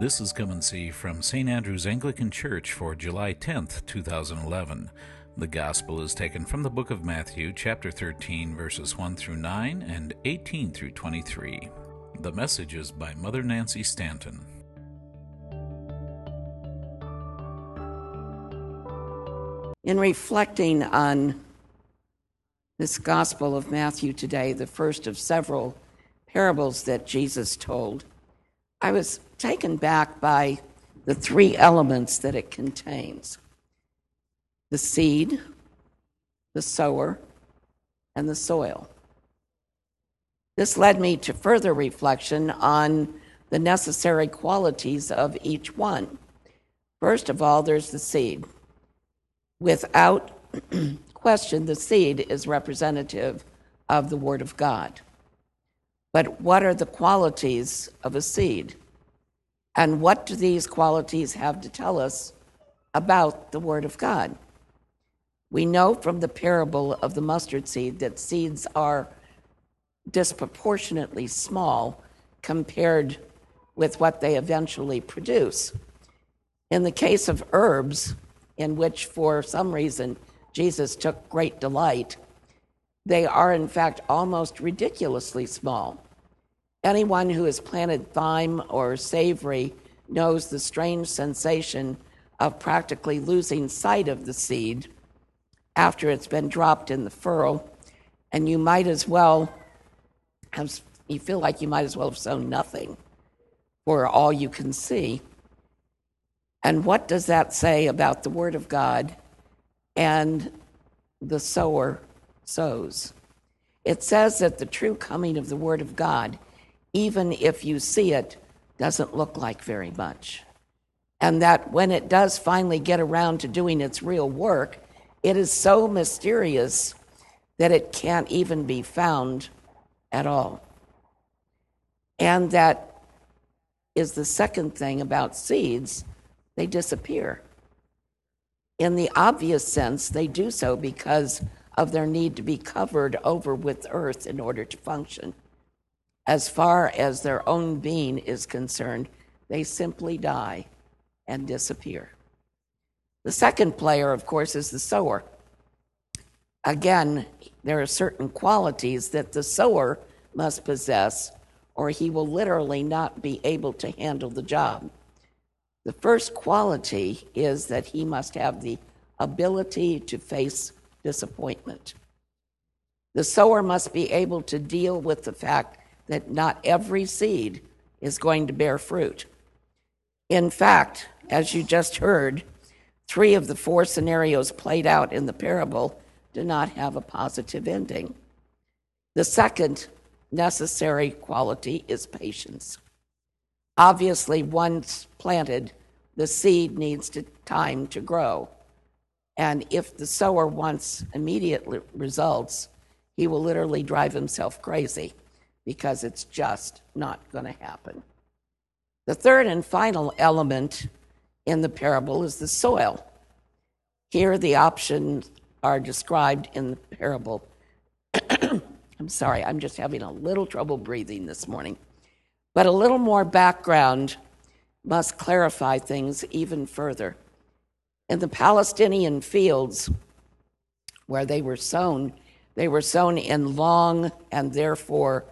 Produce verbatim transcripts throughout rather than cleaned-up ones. This is Come and See from Saint Andrew's Anglican Church for July tenth, two thousand eleven. The Gospel is taken from the book of Matthew, chapter thirteen, verses one through nine and eighteen through twenty-three. The message is by Mother Nancy Stanton. In reflecting on this Gospel of Matthew today, the first of several parables that Jesus told, I was taken back by the three elements that it contains: the seed, the sower, and the soil. This led me to further reflection on the necessary qualities of each one. First of all, there's the seed. Without question, the seed is representative of the Word of God. But what are the qualities of a seed? And what do these qualities have to tell us about the Word of God? We know from the parable of the mustard seed that seeds are disproportionately small compared with what they eventually produce. In the case of herbs, in which for some reason Jesus took great delight, they are in fact almost ridiculously small. Anyone who has planted thyme or savory knows the strange sensation of practically losing sight of the seed after it's been dropped in the furrow, and you might as well have, you feel like you might as well have sown nothing for all you can see. And what does that say about the Word of God and the sower sows? It says that the true coming of the Word of God, even if you see it, doesn't look like very much. And that when it does finally get around to doing its real work, it is so mysterious that it can't even be found at all. And that is the second thing about seeds: they disappear. In the obvious sense, they do so because of their need to be covered over with earth in order to function. As far as their own being is concerned, they simply die and disappear. The second player, of course, is the sower. Again, there are certain qualities that the sower must possess, or he will literally not be able to handle the job. The first quality is that he must have the ability to face disappointment. The sower must be able to deal with the fact that not every seed is going to bear fruit. In fact, as you just heard, three of the four scenarios played out in the parable do not have a positive ending. The second necessary quality is patience. Obviously, once planted, the seed needs to, time to grow. And if the sower wants immediate results, he will literally drive himself crazy because it's just not going to happen. The third and final element in the parable is the soil. Here, the options are described in the parable. I'm sorry, I'm just having a little trouble breathing this morning. But a little more background must clarify things even further. In the Palestinian fields where they were sown, they were sown in long and therefore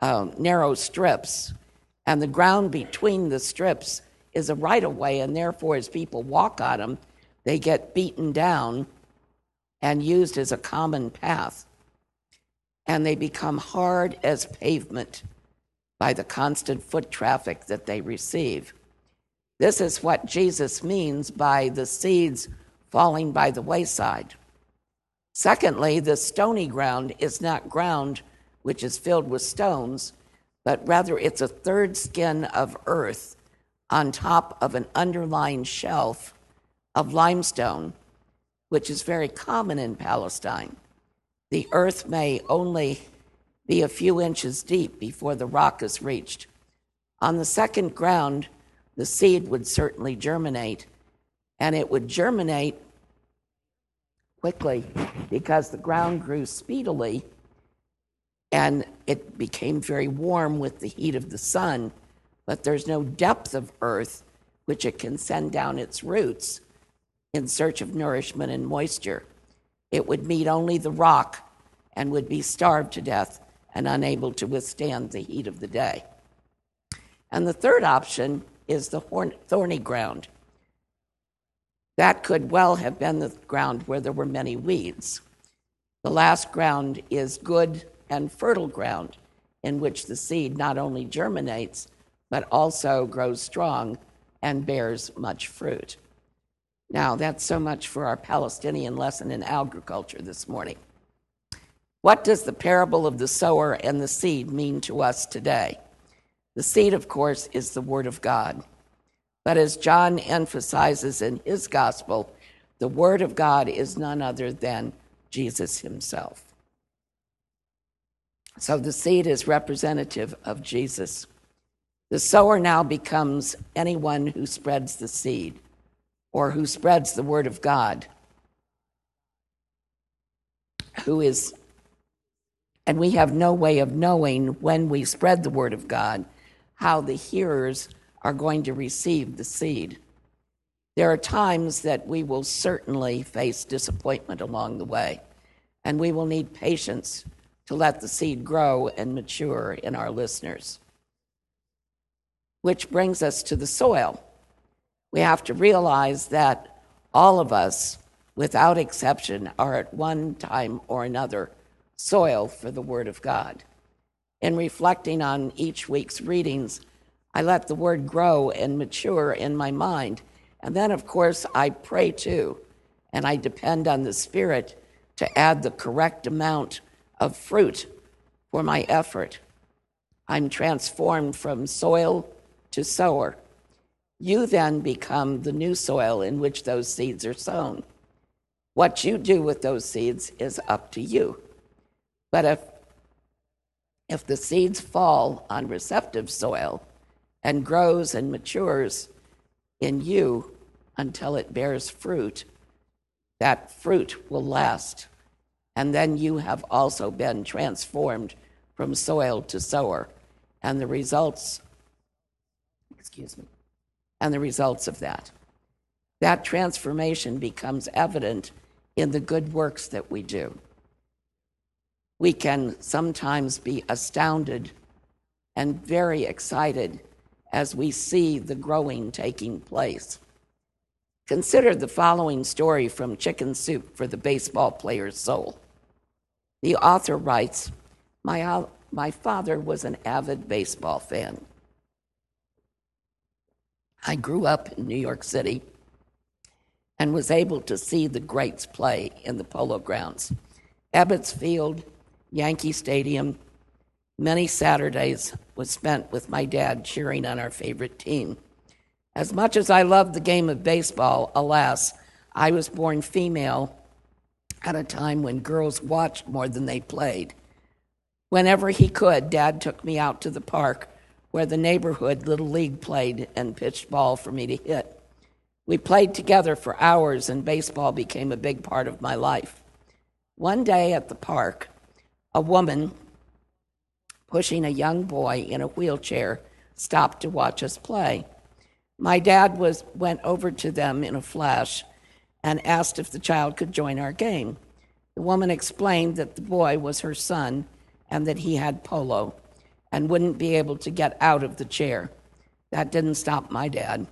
um, narrow strips, and the ground between the strips is a right-of-way, and therefore as people walk on them, they get beaten down and used as a common path, and they become hard as pavement by the constant foot traffic that they receive. This is what Jesus means by the seeds falling by the wayside. Secondly, the stony ground is not ground which is filled with stones, but rather it's a third skin of earth on top of an underlying shelf of limestone, which is very common in Palestine. The earth may only be a few inches deep before the rock is reached. On the second ground, the seed would certainly germinate, and it would germinate quickly because the ground grew speedily and it became very warm with the heat of the sun, but there's no depth of earth which it can send down its roots in search of nourishment and moisture. It would meet only the rock and would be starved to death and unable to withstand the heat of the day. And the third option is the thorny ground. That could well have been the ground where there were many weeds. The last ground is good and fertile ground in which the seed not only germinates, but also grows strong and bears much fruit. Now, that's so much for our Palestinian lesson in agriculture this morning. What does the parable of the sower and the seed mean to us today? The seed, of course, is the Word of God. But as John emphasizes in his gospel, the Word of God is none other than Jesus himself. So the seed is representative of Jesus. The sower now becomes anyone who spreads the seed, or who spreads the Word of God, who is, and we have no way of knowing when we spread the Word of God, how the hearers are going to receive the seed. There are times that we will certainly face disappointment along the way, and we will need patience to let the seed grow and mature in our listeners. Which brings us to the soil. We have to realize that all of us, without exception, are at one time or another soil for the Word of God. In reflecting on each week's readings, I let the Word grow and mature in my mind. And then, of course, I pray too, and I depend on the Spirit to add the correct amount of fruit for my effort. I'm transformed from soil to sower. You then become the new soil in which those seeds are sown. What you do with those seeds is up to you. But if if the seeds fall on receptive soil and grows and matures in you until it bears fruit, that fruit will last. And then you have also been transformed from soil to sower, and the results, excuse me, and the results of that. That transformation becomes evident in the good works that we do. We can sometimes be astounded and very excited as we see the growing taking place. Consider the following story from Chicken Soup for the Baseball Player's Soul. The author writes, my, my father was an avid baseball fan. I grew up in New York City and was able to see the greats play in the Polo Grounds, Ebbets Field, Yankee Stadium. Many Saturdays was spent with my dad cheering on our favorite team. As much as I loved the game of baseball, alas, I was born female at a time when girls watched more than they played. Whenever he could, Dad took me out to the park where the neighborhood Little League played and pitched ball for me to hit. We played together for hours, and baseball became a big part of my life. One day at the park, a woman pushing a young boy in a wheelchair stopped to watch us play. My dad was went over to them in a flash and asked if the child could join our game. The woman explained that the boy was her son and that he had polo and wouldn't be able to get out of the chair. That didn't stop my dad.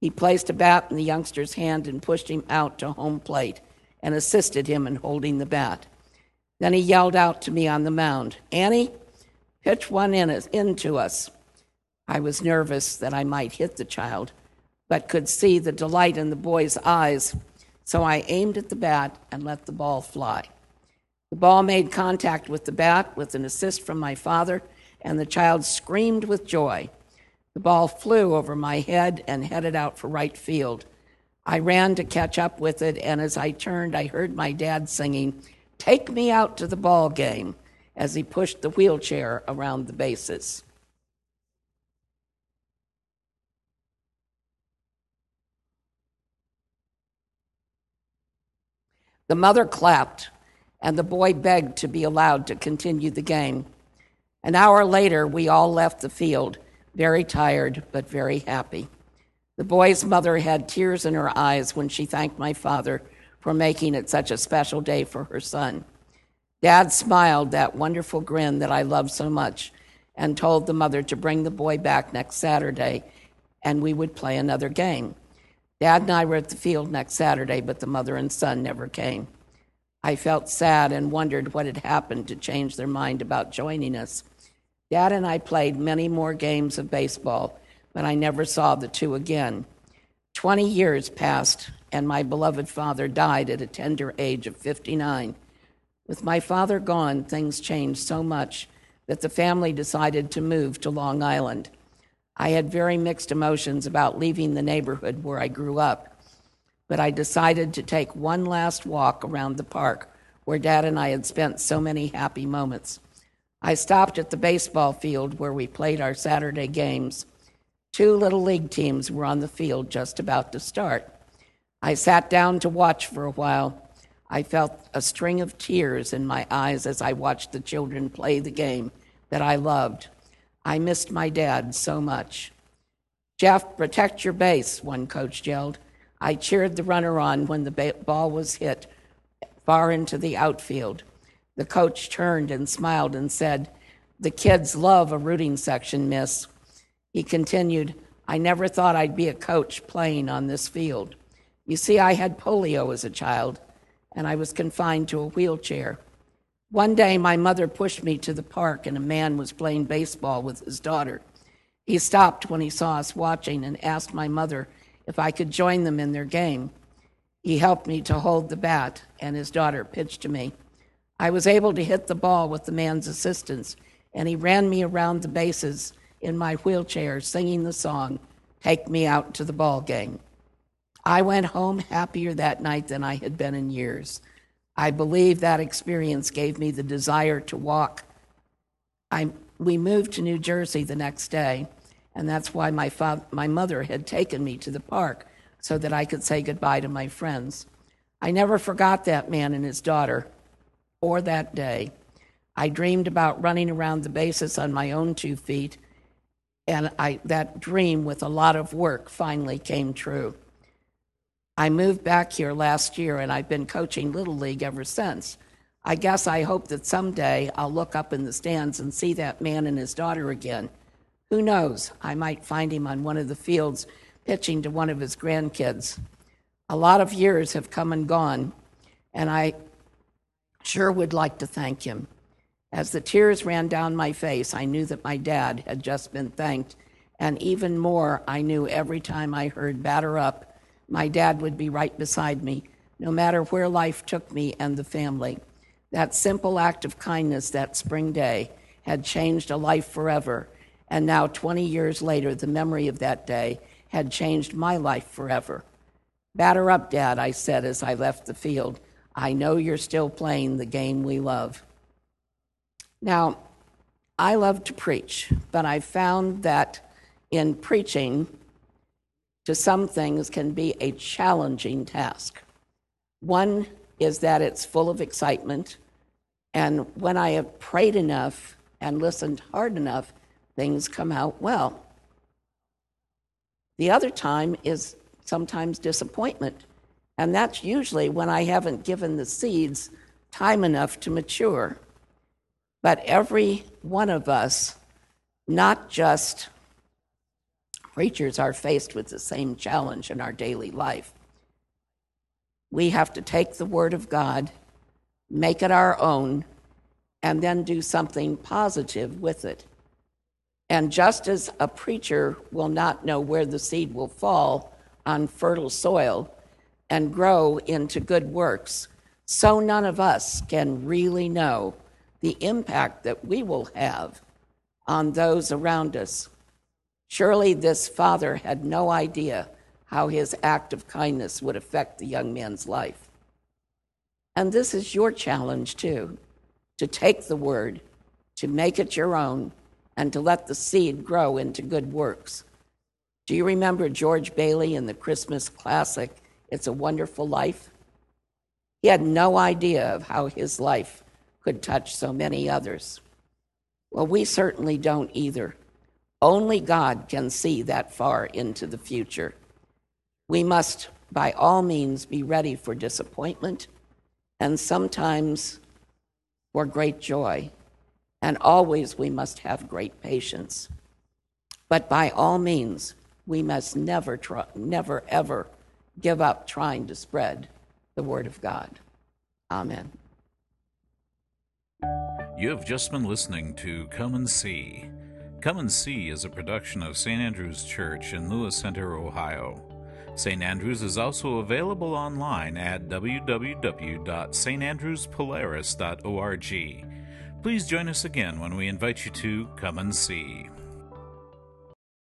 He placed a bat in the youngster's hand and pushed him out to home plate and assisted him in holding the bat. Then he yelled out to me on the mound, "Annie, pitch one in us, into us." I was nervous that I might hit the child, but could see the delight in the boy's eyes, so I aimed at the bat and let the ball fly. The ball made contact with the bat with an assist from my father, and the child screamed with joy. The ball flew over my head and headed out for right field. I ran to catch up with it, and as I turned, I heard my dad singing, "Take me out to the ball game," as he pushed the wheelchair around the bases. The mother clapped, and the boy begged to be allowed to continue the game. An hour later, we all left the field, very tired, but very happy. The boy's mother had tears in her eyes when she thanked my father for making it such a special day for her son. Dad smiled that wonderful grin that I loved so much and told the mother to bring the boy back next Saturday and we would play another game. Dad and I were at the field next Saturday, but the mother and son never came. I felt sad and wondered what had happened to change their mind about joining us. Dad and I played many more games of baseball, but I never saw the two again. Twenty years passed, and my beloved father died at a tender age of fifty-nine. With my father gone, things changed so much that the family decided to move to Long Island. I had very mixed emotions about leaving the neighborhood where I grew up, but I decided to take one last walk around the park where Dad and I had spent so many happy moments. I stopped at the baseball field where we played our Saturday games. Two Little League teams were on the field just about to start. I sat down to watch for a while. I felt a string of tears in my eyes as I watched the children play the game that I loved. I missed my dad so much. "Jeff, protect your base," one coach yelled. I cheered the runner on when the ball was hit far into the outfield. The coach turned and smiled and said, "The kids love a rooting section, miss." He continued, "I never thought I'd be a coach playing on this field. You see, I had polio as a child, and I was confined to a wheelchair. One day, my mother pushed me to the park, and a man was playing baseball with his daughter. He stopped when he saw us watching and asked my mother if I could join them in their game. He helped me to hold the bat, and his daughter pitched to me. I was able to hit the ball with the man's assistance, and he ran me around the bases in my wheelchair singing the song, 'Take Me Out to the Ball Game.' I went home happier that night than I had been in years. I believe that experience gave me the desire to walk. I, we moved to New Jersey the next day, and that's why my, fa- my mother had taken me to the park so that I could say goodbye to my friends. I never forgot that man and his daughter, or that day. I dreamed about running around the bases on my own two feet, and I, that dream with a lot of work finally came true. I moved back here last year, and I've been coaching Little League ever since. I guess I hope that someday I'll look up in the stands and see that man and his daughter again. Who knows? I might find him on one of the fields pitching to one of his grandkids. A lot of years have come and gone, and I sure would like to thank him. As the tears ran down my face, I knew that my dad had just been thanked, and even more, I knew every time I heard "batter up," my dad would be right beside me, no matter where life took me and the family. That simple act of kindness that spring day had changed a life forever, and now twenty years later, the memory of that day had changed my life forever. "Batter up, Dad," I said as I left the field. "I know you're still playing the game we love." Now, I love to preach, but I found that in preaching, to some things can be a challenging task. One is that it's full of excitement, and when I have prayed enough and listened hard enough, things come out well. The other time is sometimes disappointment, and that's usually when I haven't given the seeds time enough to mature. But every one of us, not just preachers, are faced with the same challenge in our daily life. We have to take the Word of God, make it our own, and then do something positive with it. And just as a preacher will not know where the seed will fall on fertile soil and grow into good works, so none of us can really know the impact that we will have on those around us. Surely this father had no idea how his act of kindness would affect the young man's life. And this is your challenge too, to take the word, to make it your own, and to let the seed grow into good works. Do you remember George Bailey in the Christmas classic, It's a Wonderful Life? He had no idea of how his life could touch so many others. Well, we certainly don't either. Only God can see that far into the future. We must, by all means, be ready for disappointment and sometimes for great joy. And always we must have great patience. But by all means, we must never, try, never, ever give up trying to spread the Word of God. Amen. You have just been listening to Come and See. Come and See is a production of Saint Andrew's Church in Lewis Center, Ohio. Saint Andrew's is also available online at w w w dot s t andrews polaris dot org. Please join us again when we invite you to Come and See.